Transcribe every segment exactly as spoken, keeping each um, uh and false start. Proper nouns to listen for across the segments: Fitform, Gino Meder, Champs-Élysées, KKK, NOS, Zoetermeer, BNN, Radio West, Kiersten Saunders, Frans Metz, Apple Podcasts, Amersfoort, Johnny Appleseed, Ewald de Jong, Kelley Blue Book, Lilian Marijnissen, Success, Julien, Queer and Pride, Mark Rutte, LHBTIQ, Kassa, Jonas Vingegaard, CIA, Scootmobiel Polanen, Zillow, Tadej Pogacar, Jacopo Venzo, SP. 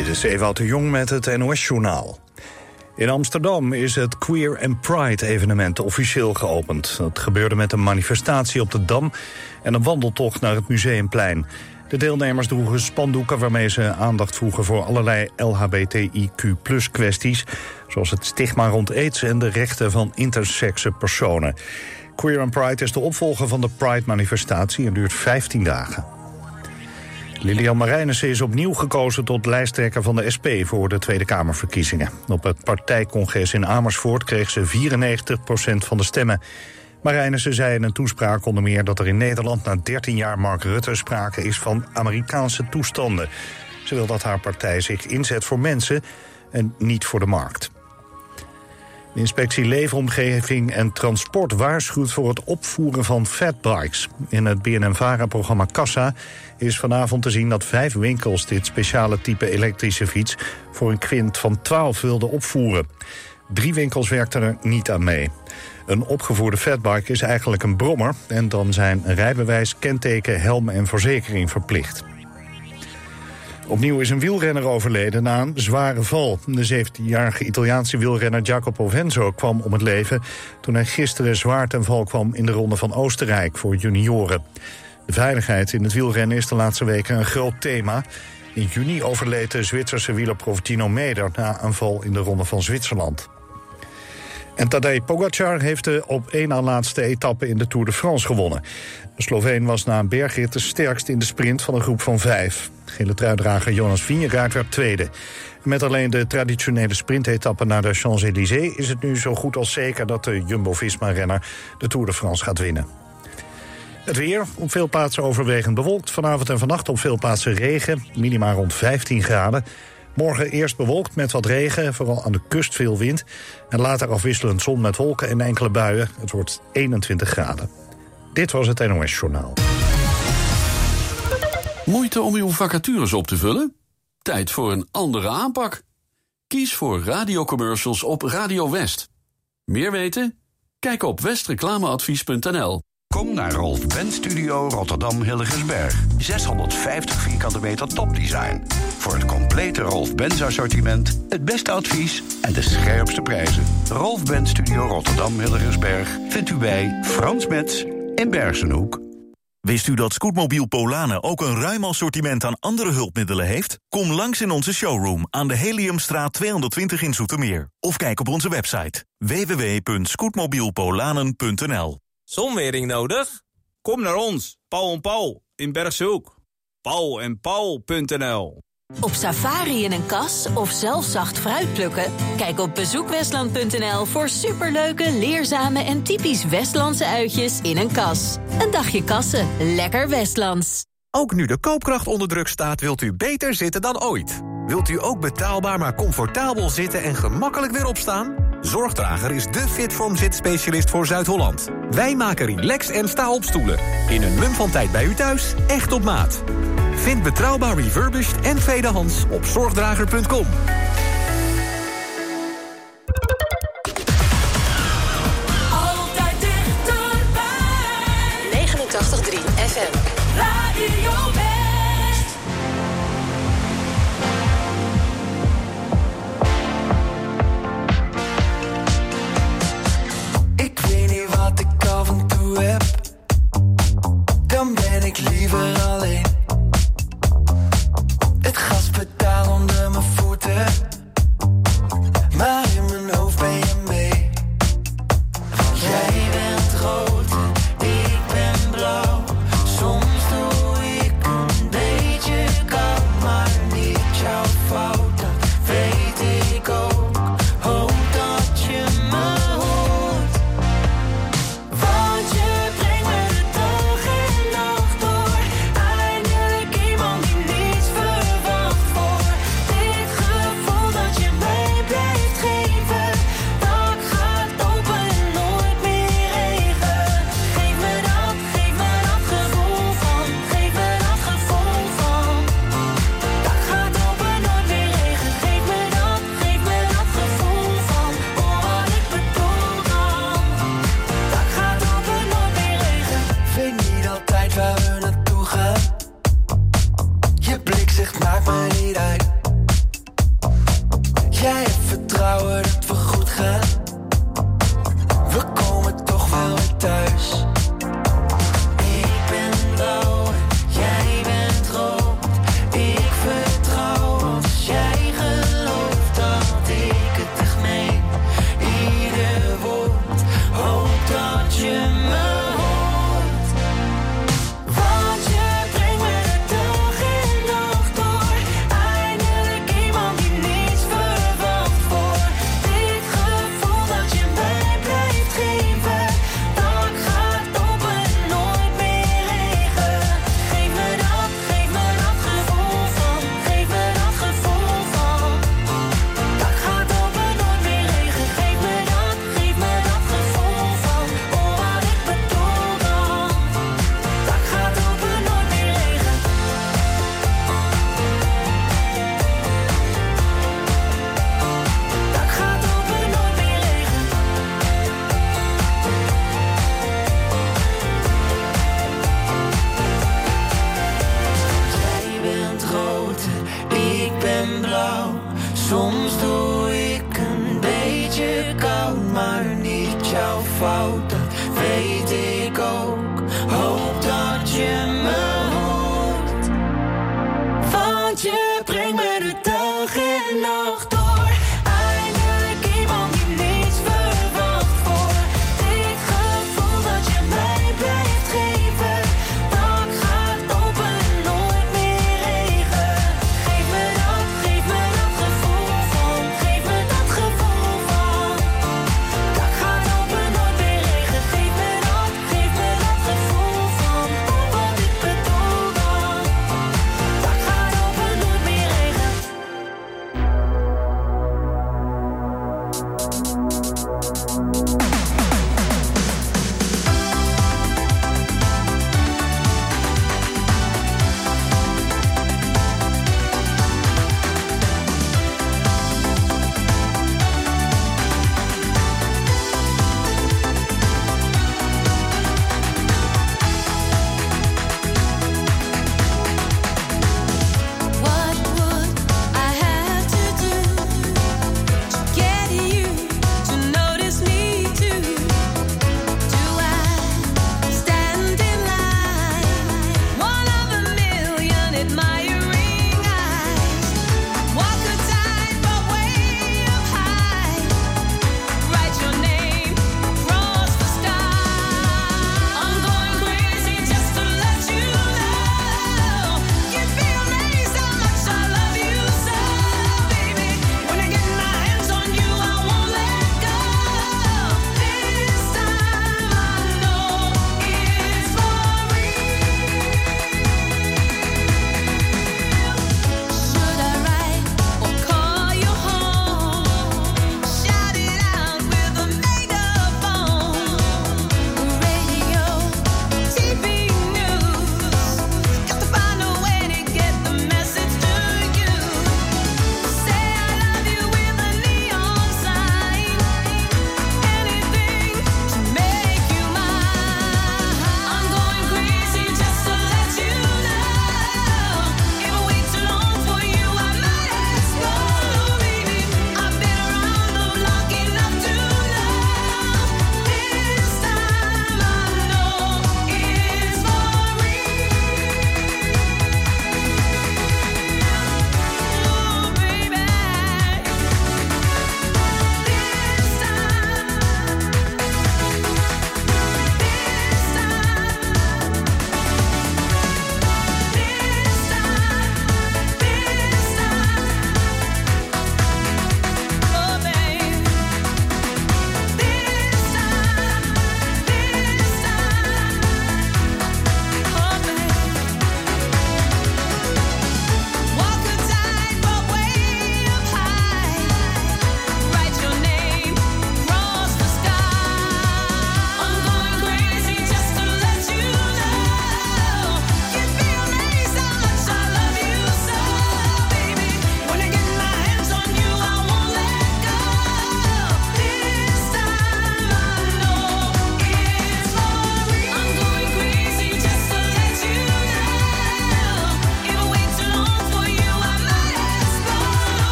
Dit is Ewald de Jong met het N O S-journaal. In Amsterdam is het Queer and Pride evenement officieel geopend. Dat gebeurde met een manifestatie op de Dam en een wandeltocht naar het Museumplein. De deelnemers droegen spandoeken waarmee ze aandacht vroegen voor allerlei L H B T I Q plus-kwesties... zoals het stigma rond aids en de rechten van intersexe personen. Queer and Pride is de opvolger van de Pride-manifestatie en duurt vijftien dagen. Lilian Marijnissen is opnieuw gekozen tot lijsttrekker van de S P voor de Tweede Kamerverkiezingen. Op het partijcongres in Amersfoort kreeg ze vierennegentig procent van de stemmen. Marijnissen zei in een toespraak onder meer dat er in Nederland na dertien jaar Mark Rutte sprake is van Amerikaanse toestanden. Ze wil dat haar partij zich inzet voor mensen en niet voor de markt. De inspectie Leefomgeving en Transport waarschuwt voor het opvoeren van fatbikes. In het B N N Vara-programma Kassa is vanavond te zien dat vijf winkels dit speciale type elektrische fiets voor een kwint van twaalf wilden opvoeren. Drie winkels werkten er niet aan mee. Een opgevoerde fatbike is eigenlijk een brommer en dan zijn rijbewijs, kenteken, helm en verzekering verplicht. Opnieuw is een wielrenner overleden na een zware val. De zeventienjarige Italiaanse wielrenner Jacopo Venzo kwam om het leven toen hij gisteren zwaar ten val kwam in de Ronde van Oostenrijk voor junioren. De veiligheid in het wielrennen is de laatste weken een groot thema. In juni overleed de Zwitserse wielerprof Gino Meder na een val in de Ronde van Zwitserland. En Tadej Pogacar heeft de op één na laatste etappe in de Tour de France gewonnen. De Sloveen was na een bergrit de sterkst in de sprint van een groep van vijf. Gele truidrager Jonas Vingegaard werd tweede. Met alleen de traditionele sprintetappe naar de Champs-Élysées is het nu zo goed als zeker dat de Jumbo-Visma-renner de Tour de France gaat winnen. Het weer, op veel plaatsen overwegend bewolkt. Vanavond en vannacht op veel plaatsen regen, minimaal rond vijftien graden. Morgen eerst bewolkt met wat regen, vooral aan de kust veel wind. En later afwisselend zon met wolken en enkele buien. Het wordt eenentwintig graden. Dit was het N O S Journaal. Moeite om uw vacatures op te vullen? Tijd voor een andere aanpak. Kies voor radiocommercials op Radio West. Meer weten? Kijk op westreclameadvies punt n l. Kom naar Rolf Benz Studio Rotterdam Hillegersberg. zeshonderdvijftig vierkante meter topdesign. Voor het complete Rolf Benz assortiment, het beste advies en de scherpste prijzen. Rolf Benz Studio Rotterdam Hillegersberg vindt u bij Frans Metz in Bergenhoek. Wist u dat Scootmobiel Polanen ook een ruim assortiment aan andere hulpmiddelen heeft? Kom langs in onze showroom aan de Heliumstraat tweehonderdtwintig in Zoetermeer. Of kijk op onze website w w w punt scootmobielpolanen punt n l. Zonwering nodig? Kom naar ons, Paul en Paul, in Bergshoek. paul en paul punt n l. Op safari in een kas of zelf zacht fruit plukken? Kijk op bezoek westland punt n l voor superleuke, leerzame en typisch Westlandse uitjes in een kas. Een dagje kassen, lekker Westlands. Ook nu de koopkracht onder druk staat, wilt u beter zitten dan ooit. Wilt u ook betaalbaar maar comfortabel zitten en gemakkelijk weer opstaan? Zorgdrager is de Fitform zitspecialist voor Zuid-Holland. Wij maken relax- en sta-opstoelen. In een mum van tijd bij u thuis, echt op maat. Vind betrouwbaar refurbished en tweedehands op zorgdrager punt com. Altijd dichterbij. negenentachtig komma drie F M. Radio West. Wat ik af en toe heb, dan ben ik liever alleen. Het gaspedaal onder mijn voeten, maar in mijn hoofd ben je mee. Want jij bent rood, ik ben blauw, soms doe ik jij hebt vertrouwen dat we goed gaan. We komen toch wel weer thuis. What would I have to do to get you?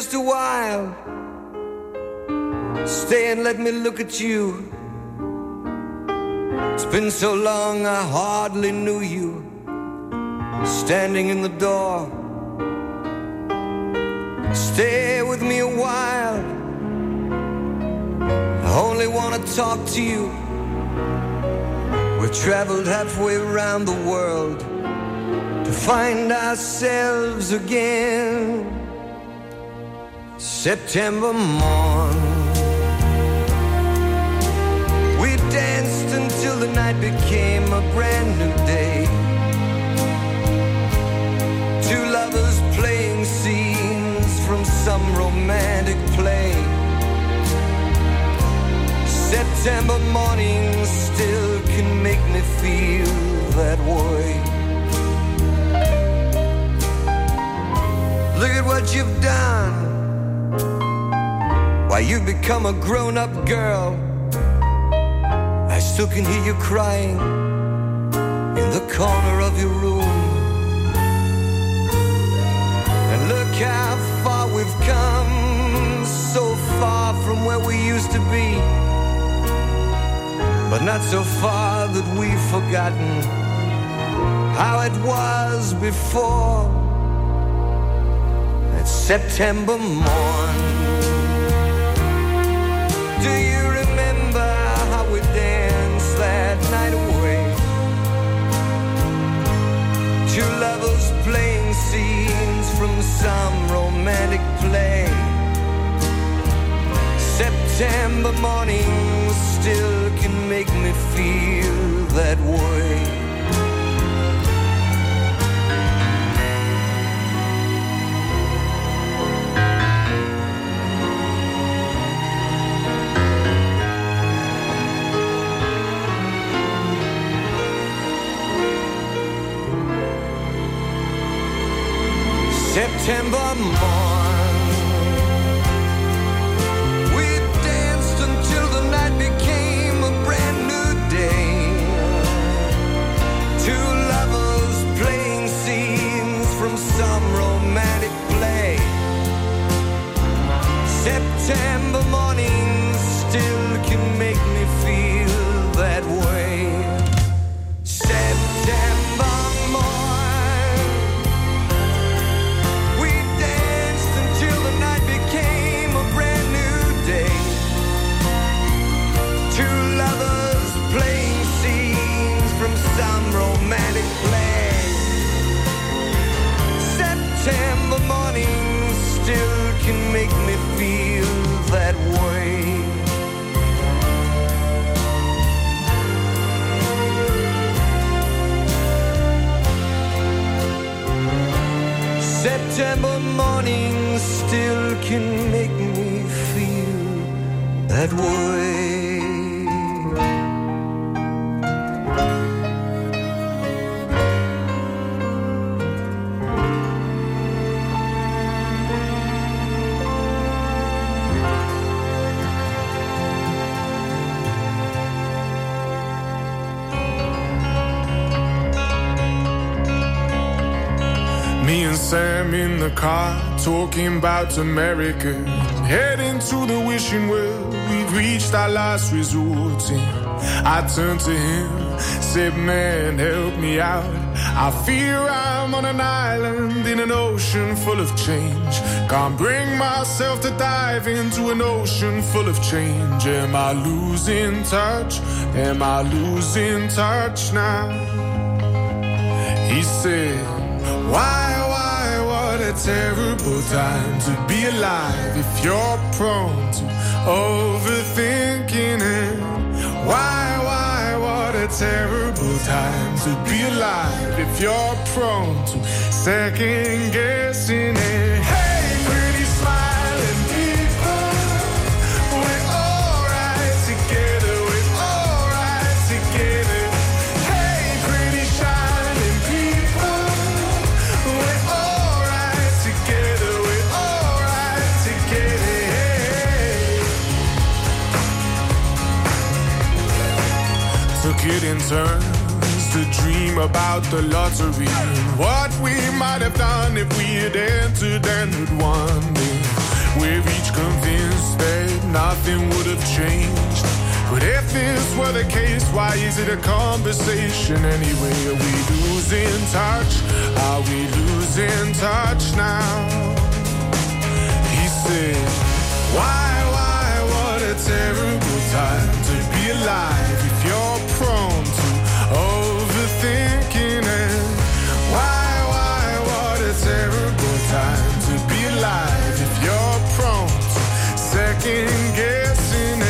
just a while. Stay and let me look at you. It's been so long I hardly knew you. Standing in the door. Stay with me a while. I only want to talk to you. We've traveled halfway around the world to find ourselves again. September morn. We danced until the night became a brand new day. Two lovers playing scenes from some romantic play. September morning still can make me feel that way. Look at what you've done. Why, you've become a grown-up girl. I still can hear you crying in the corner of your room. And look how far we've come, so far from where we used to be. But not so far that we've forgotten how it was before. That September morn. Do you remember how we danced that night away? Two lovers playing scenes from some romantic play. September morning still can make me feel that way. September morn. We danced until the night became some romantic play. September morning still can make me feel that way. September morn. We danced until the night became a brand new day. Two lovers playing scenes from some romantic play. September morning still can make me feel that way. September morning still can make me feel that way. Sam in the car, talking about America. Heading to the wishing well, we've reached our last resort. I turned to him, said, man, help me out. I fear I'm on an island in an ocean full of change. Can't bring myself to dive into an ocean full of change. Am I losing touch? Am I losing touch now? He said, why? A terrible time to be alive if you're prone to overthinking it. Why, why, what a terrible time to be alive if you're prone to second guessing it. Hey, pretty smiling people, we're all right together, we're all right together. It in turns to dream about the lottery and what we might have done if we had entered and had won it. We're each convinced that nothing would have changed. But if this were the case, why is it a conversation anyway? Are we losing touch? Are we losing touch now? He said, why, why, what a terrible time to be alive if you're prone to overthinking it. Why, why, what a terrible time to be alive if you're prone to second guessing it.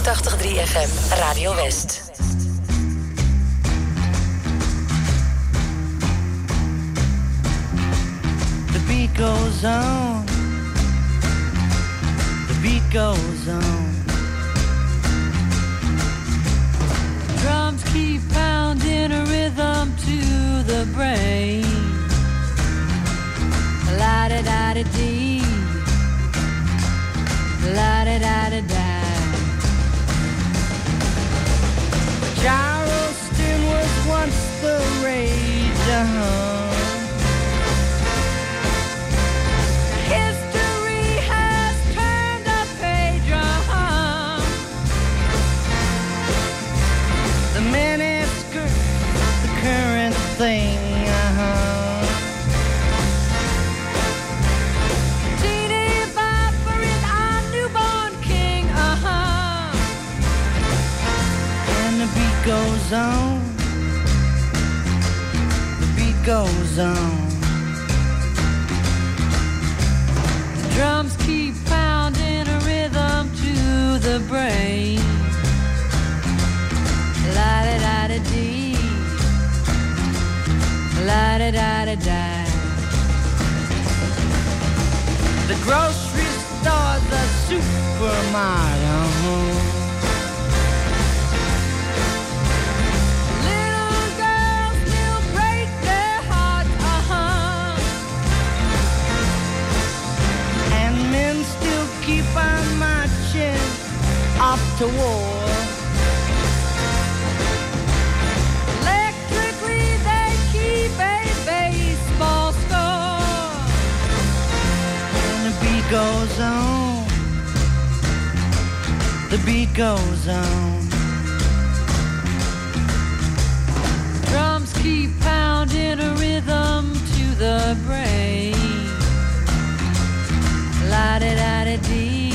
tachtig drie F M, Radio West. The beat goes on. The beat goes on. Drums keep pounding a rhythm to the brain. La-da-da-da-dee. La-da-da-da-da. Charleston was once the rage, uh-huh. History has turned a page, uh-huh. The miniskirt, the current thing, uh-huh. Goes on, the beat goes on. The drums keep pounding a rhythm to the brain. La da da da dee, la da da da da. The grocery store, the supermarket. Keep on marching off to war. Electrically they keep a baseball score. And the beat goes on. The beat goes on. Drums keep pounding a rhythm to the brain. La-di-da-di-dee,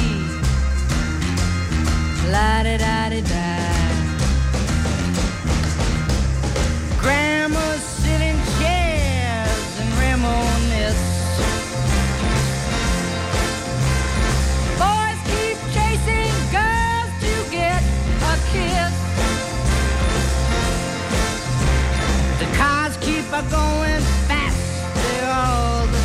la-di-da-di-da. Grandma's sitting chairs and reminisce. Boys keep chasing girls to get a kiss. The cars keep a-going fast, they're all the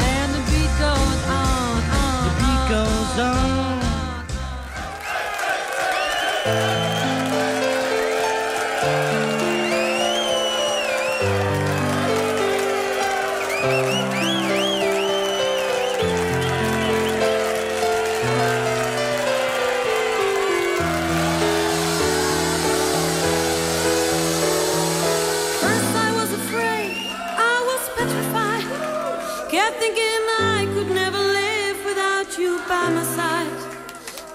And the beat goes on, on, the beat goes on.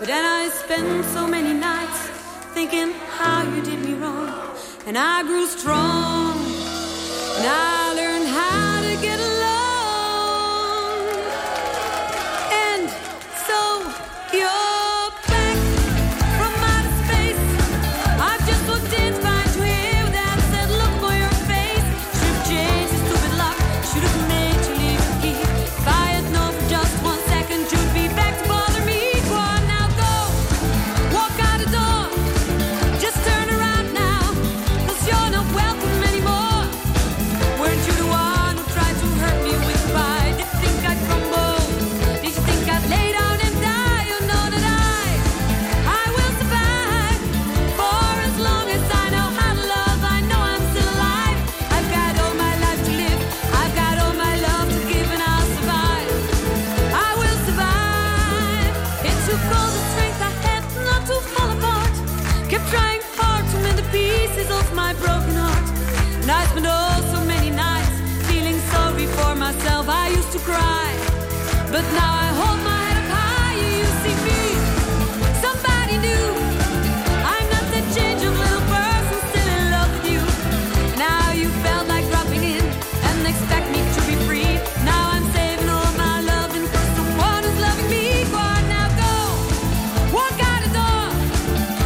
Then I spent so many nights thinking how you did me wrong. And I grew strong, and I learned how to get along. And so you're back from outer space. I've just looked inside to hear that said, look for your face. Should've changed your stupid luck, should've made you leave your key. If I had known for just one second you'd be back to bother me. I used to cry, but now I hold my head up high. You used to be somebody new. I'm not that changeable little person still in love with you. Now you felt like dropping in and expect me to be free. Now I'm saving all my love and for someone who's loving me. Go on now, go, walk out the door.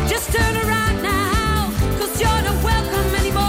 Just turn around now, cause you're not welcome anymore.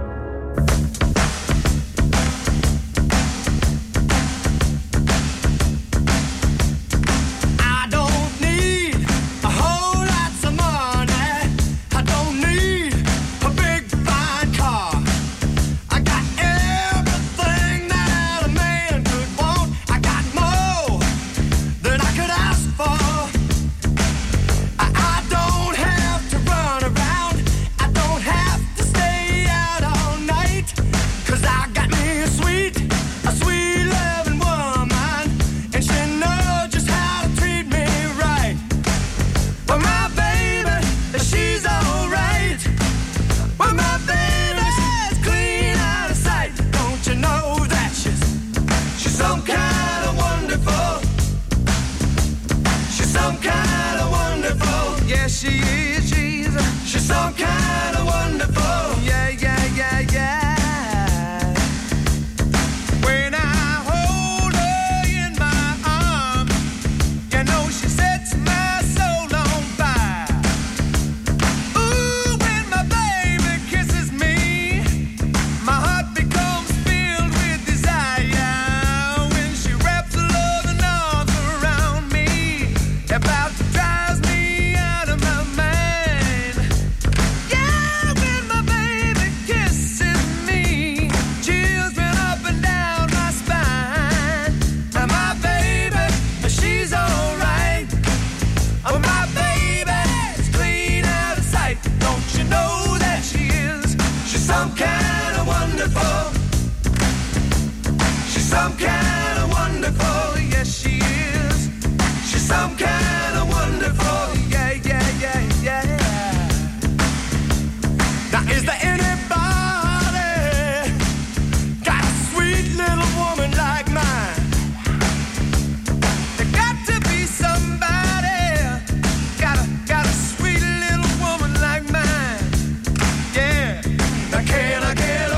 Some she is, she's, she's some kind of wonderful. Yeah, yeah, yeah, yeah. When I hold her in my arms, you know she sets my soul on fire. Ooh, when my baby kisses me, my heart becomes filled with desire. When she wraps her loving arms around me, about some kind of wonderful, yes she is. She's some kind of wonderful, yeah, yeah, yeah, yeah. Now is there anybody got a sweet little woman like mine? There got to be somebody got a got a sweet little woman like mine. Yeah. Now can I get a witness?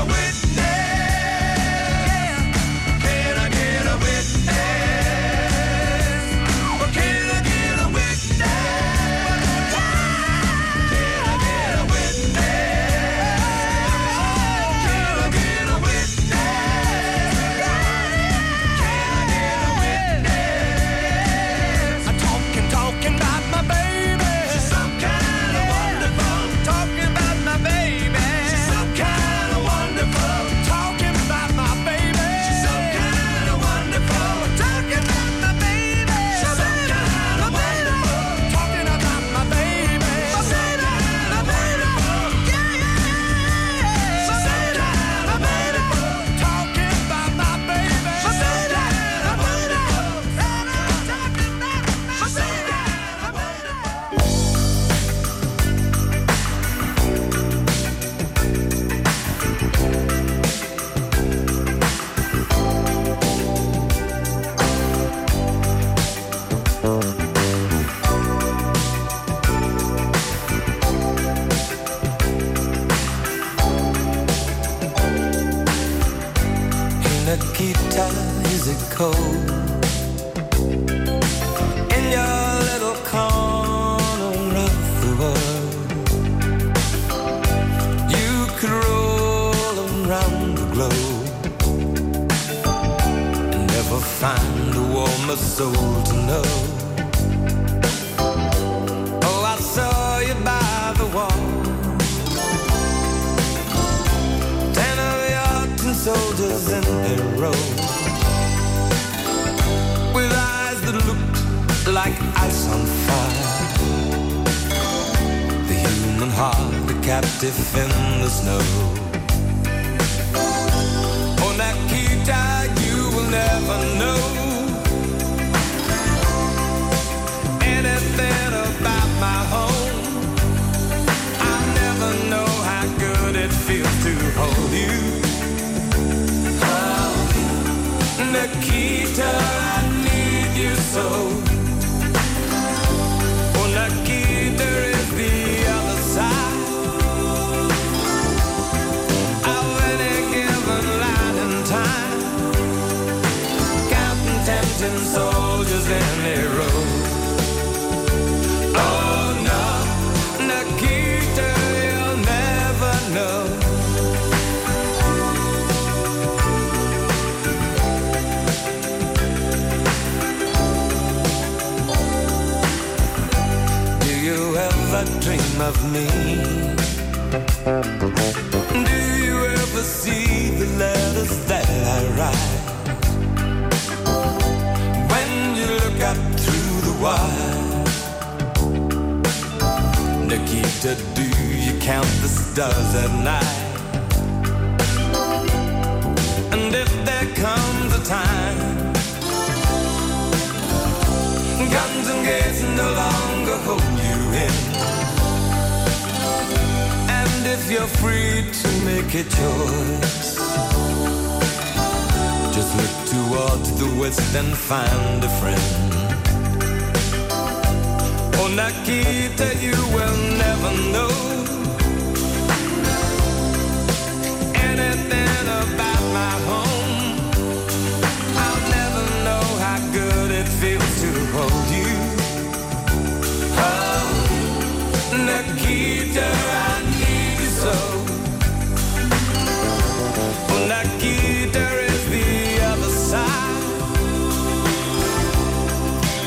You Nikita, I need you so. Nikita is the other side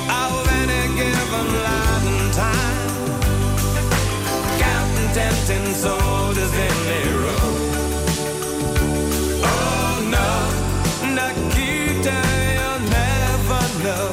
of any given life and time. Counting, tempting soldiers in a row. Oh no, Nikita, you'll never know.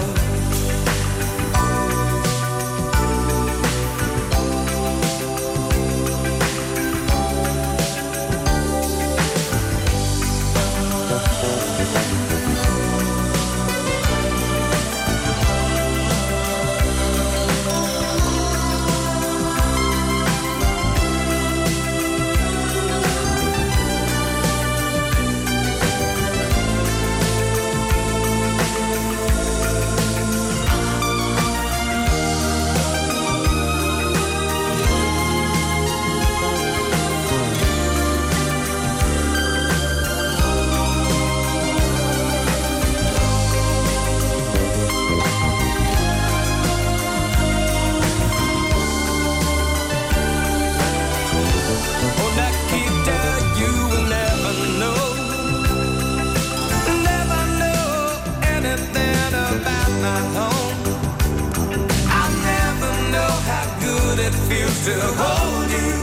To hold you,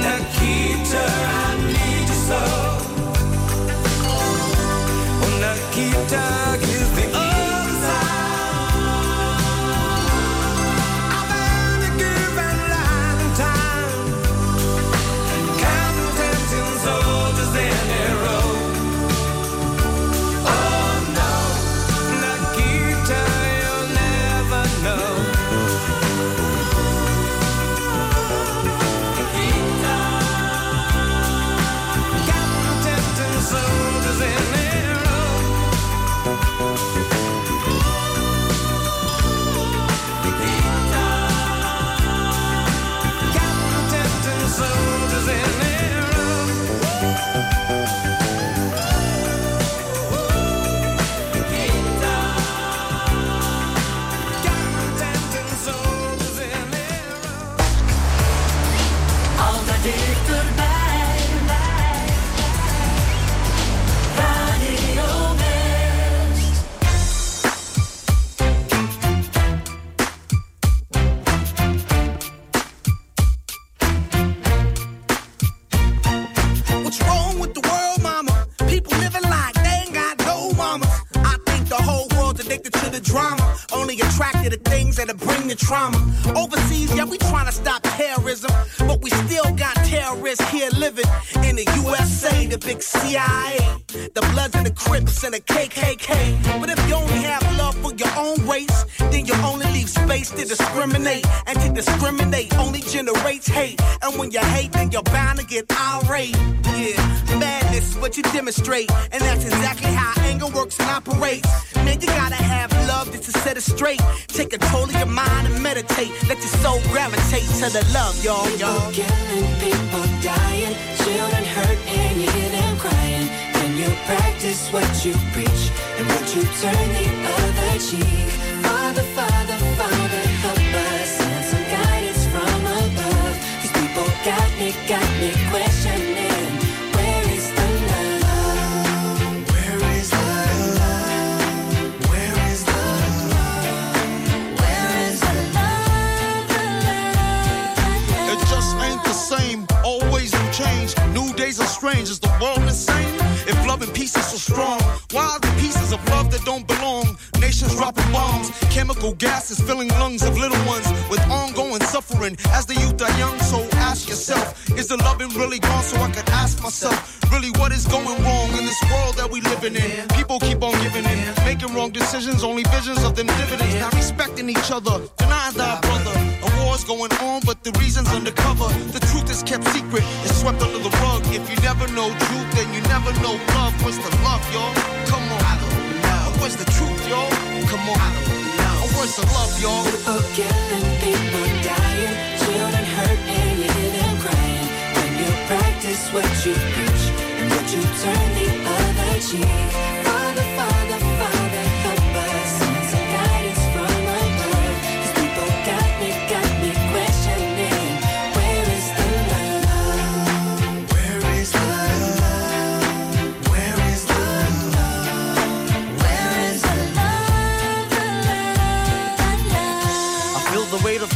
Nikita, I need you so. Oh, Nikita is the other side. I've had a given lifetime, counting, tempting soldiers in a row. Oh no, Nikita, you'll never know. Trauma. Overseas, yeah, we trying to stop terrorism, but we still got terrorists here living in the U S A, the big C I A, the Bloods and the Crips and the K K K. But if you only have love for your own race, then you only leave space to discriminate, and to discriminate only generates hate. And when you hate, then you're bound to get irate. Yeah, madness is what you demonstrate, and that's exactly how anger works and operates. Man, you gotta have love just to set it straight. Take control of your mind and meditate. Let your soul gravitate to the love, y'all, y'all. People killing, people dying, children hurt and you hear them crying. When you practice what you preach and what you turn the other cheek. Father, Father, Father, help us. Send some guidance from above. These people got me, got me questioning. Are strange, is the world insane? If love and peace is so strong, why are the pieces of love that don't belong? Nations dropping bombs, chemical gases filling lungs of little ones with ongoing suffering. As the youth are young, so ask yourself, is the loving really gone? So I could ask myself, really what is going wrong in this world that we living in? People keep on giving in, making wrong decisions, only visions of them dividends. Not respecting each other, denying thy brother. A war's going on, but the reason's undercover. The truth is kept secret, it's swept under the rug. If you never know truth, then you never know love. What's the love, y'all? Come on. I don't know. What's the truth, y'all? Come on. I don't know. What's the love, y'all? People killing, people dying, children hurt and you hear them crying. When you practice what you preach and what you turn the other cheek. Father, Father, Father, help us. Send some guidance from above. These people the weight of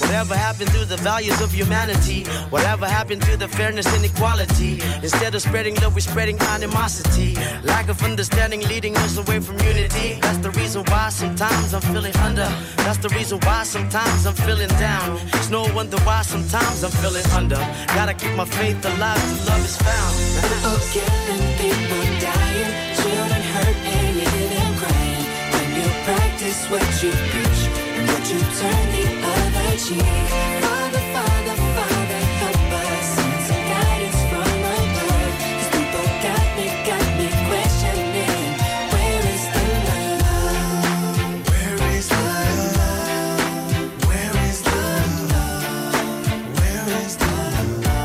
Whatever happened to the values of humanity? Whatever happened to the fairness and equality? Instead of spreading love, we're spreading animosity. Lack of understanding leading us away from unity. That's the reason why sometimes I'm feeling under. That's the reason why sometimes I'm feeling down. It's no wonder why sometimes I'm feeling under. Gotta keep my faith alive till love is found. People killing, people dying, children hurt, pain and crying. When you practice what you preach, and what you turn the other. Father, Father, Father, help us. Send some guidance from above. These people got me, got me questioning. Where is the love? Where is the love? Where is the love? Where is the love?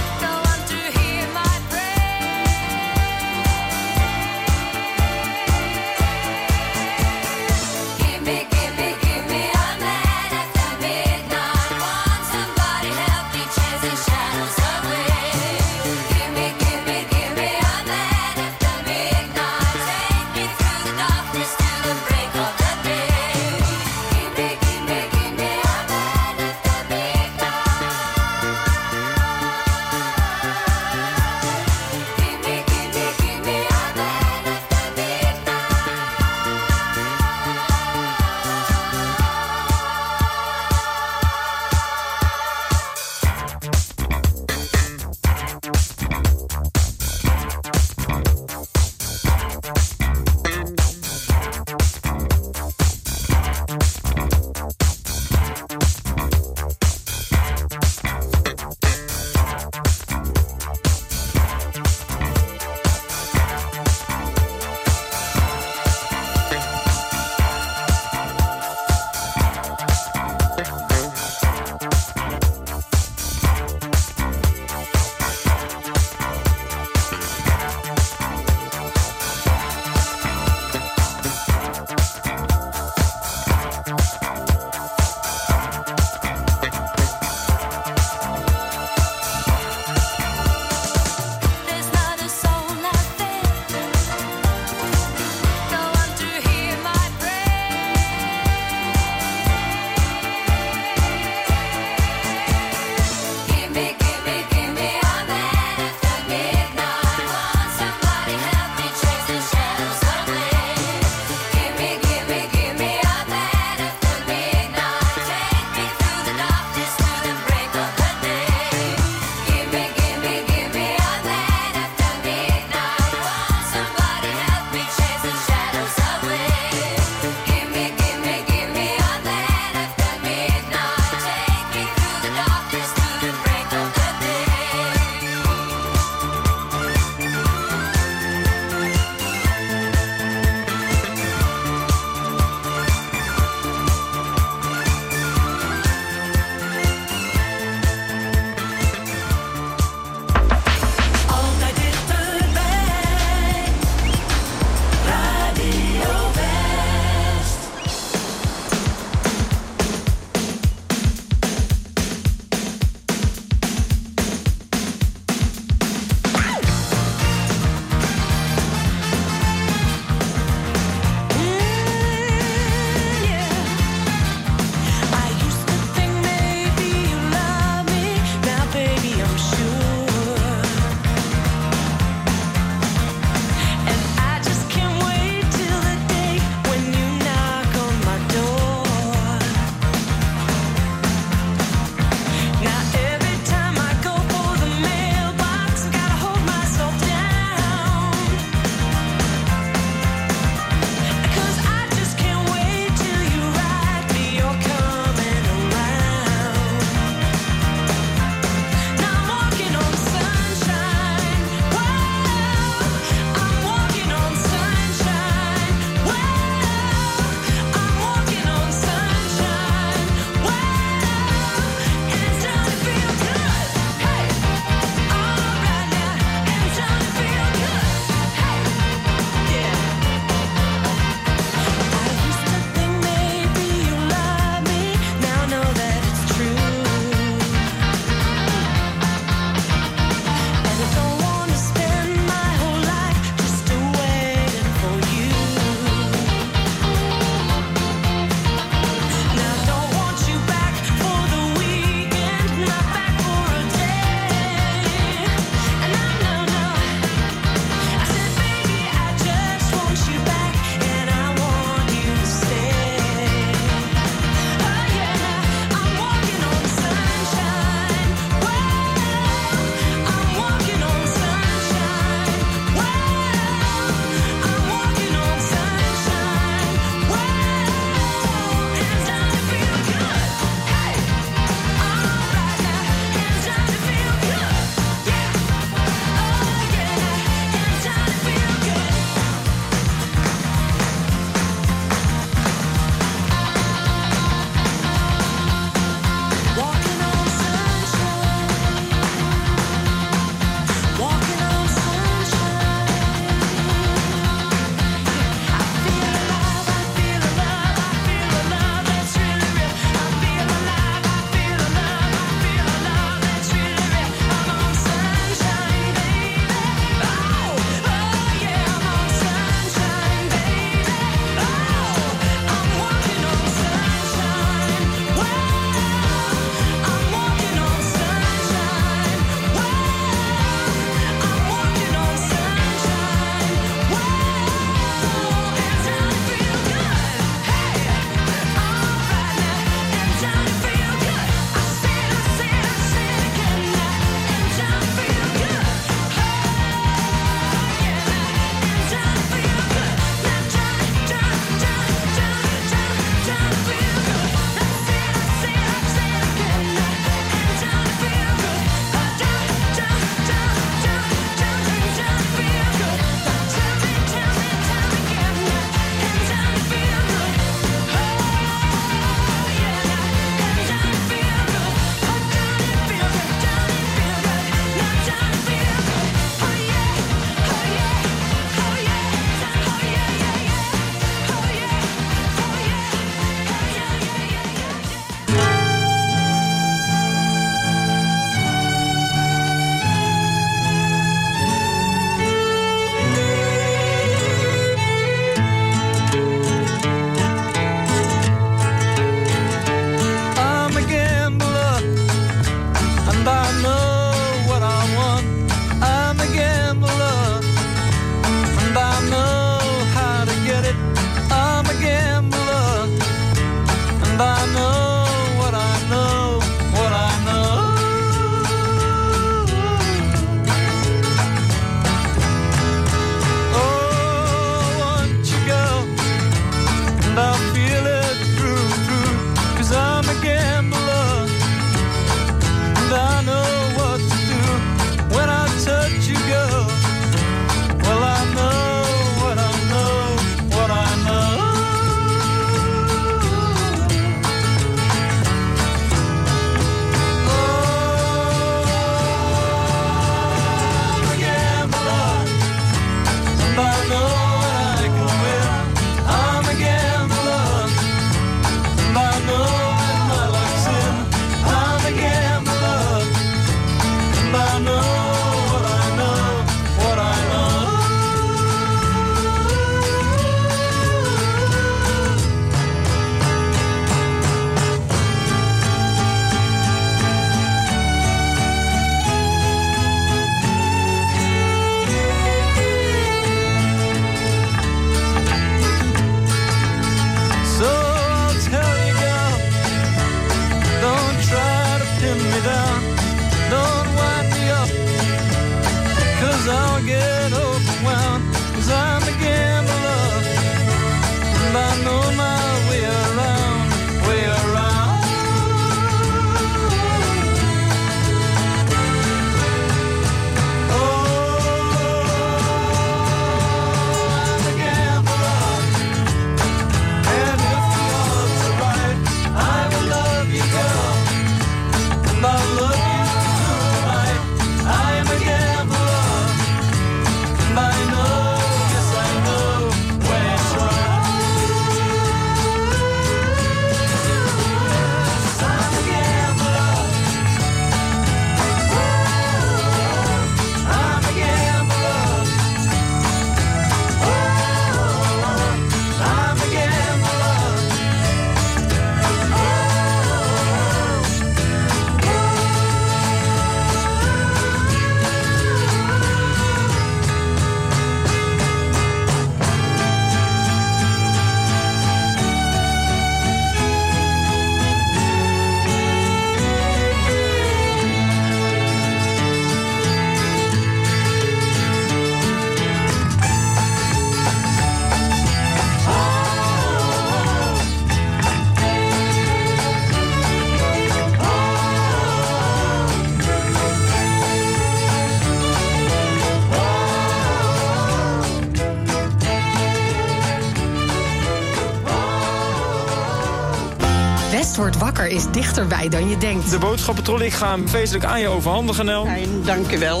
Pogacar is dichterbij dan je denkt. De boodschappentrolley, ik ga hem feestelijk aan je overhandigen, El. Fijn, dank je wel.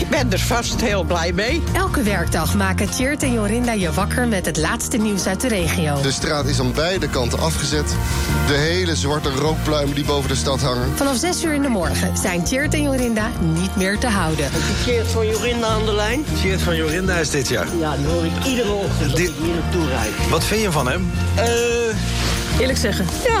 Ik ben er vast heel blij mee. Elke werkdag maken Tjeerd en Jorinda je wakker met het laatste nieuws uit de regio. De straat is aan beide kanten afgezet. De hele zwarte rookpluimen die boven de stad hangen. Vanaf zes uur in de morgen zijn Tjeerd en Jorinda niet meer te houden. Heb je Tjeerd van Jorinda aan de lijn? Tjeerd van Jorinda is dit jaar. Ja, dan hoor ik iedere ochtend dat ik hier naartoe rijd. Wat vind je van hem? Uh, Eerlijk zeggen, ja.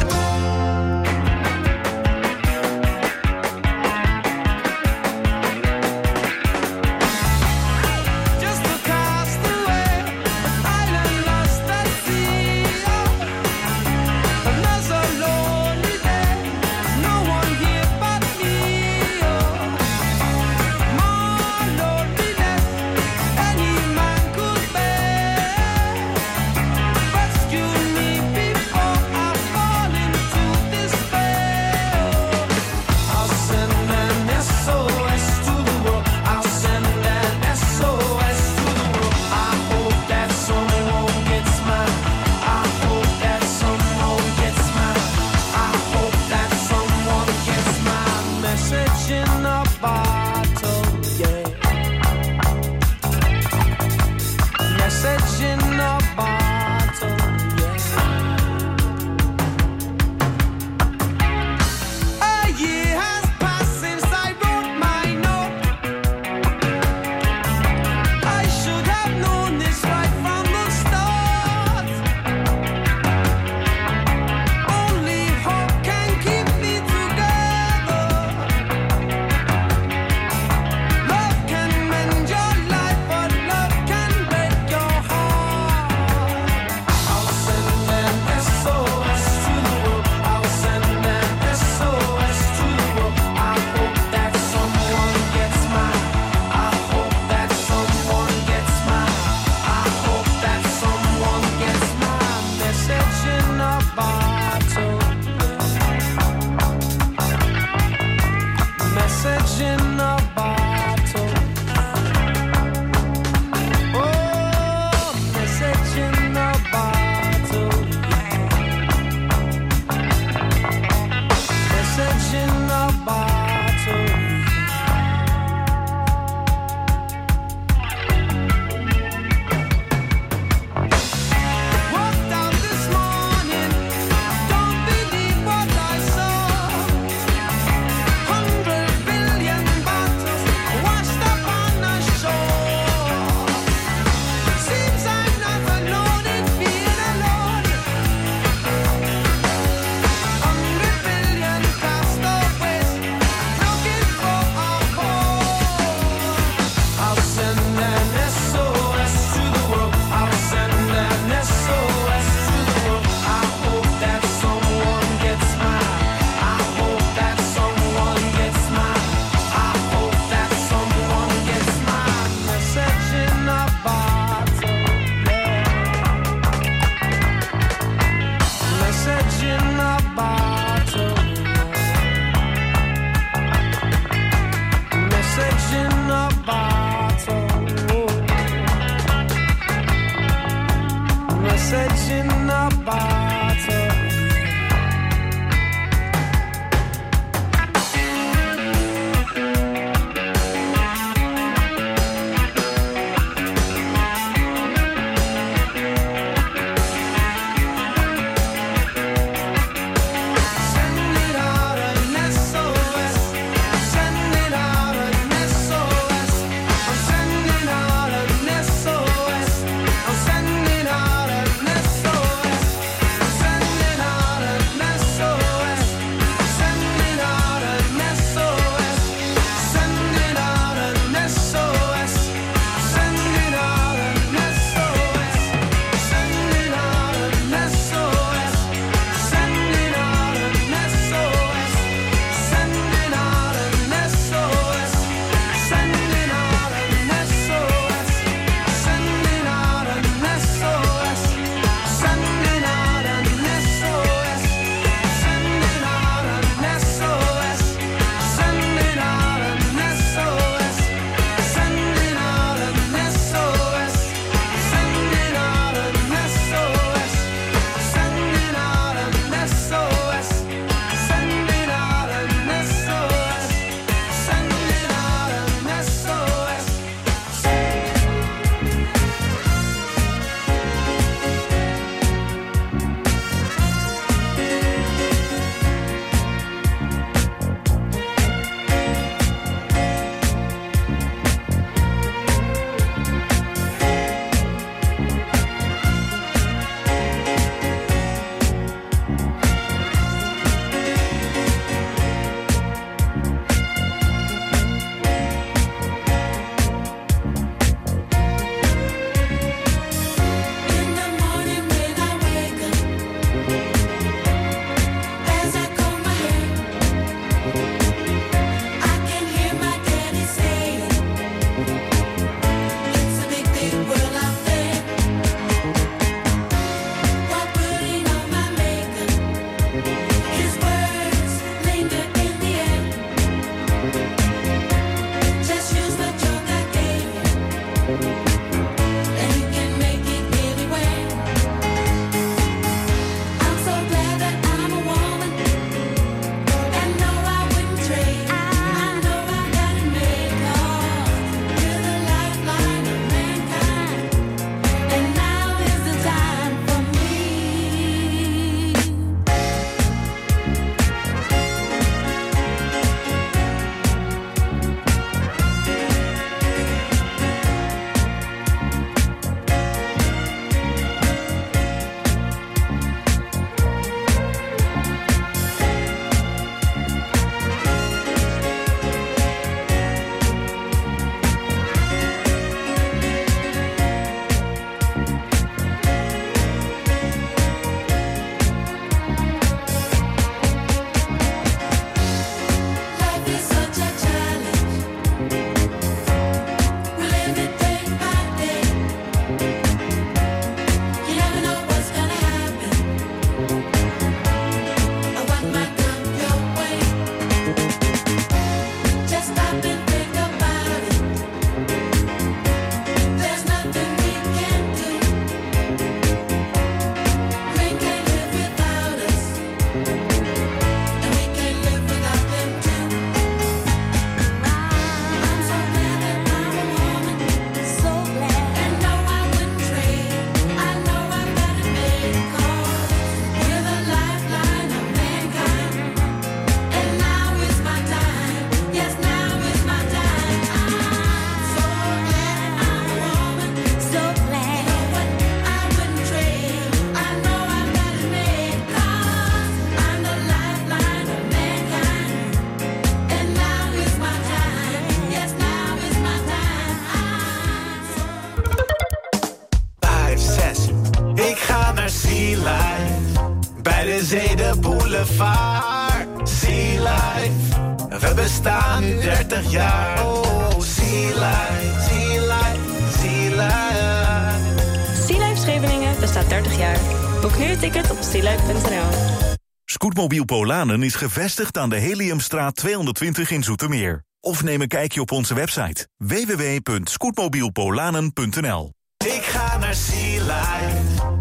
boulevard. Sea Life, we bestaan nu dertig jaar. Oh, Sea Life, Sea Life, Sea Life. Sea Life Scheveningen bestaat dertig jaar. Boek nu een ticket op sea life punt n l. Scootmobiel Polanen is gevestigd aan de Heliumstraat tweehonderdtwintig in Zoetermeer. Of neem een kijkje op onze website w w w punt scootmobiel polanen punt n l. Ik ga naar Sea Life.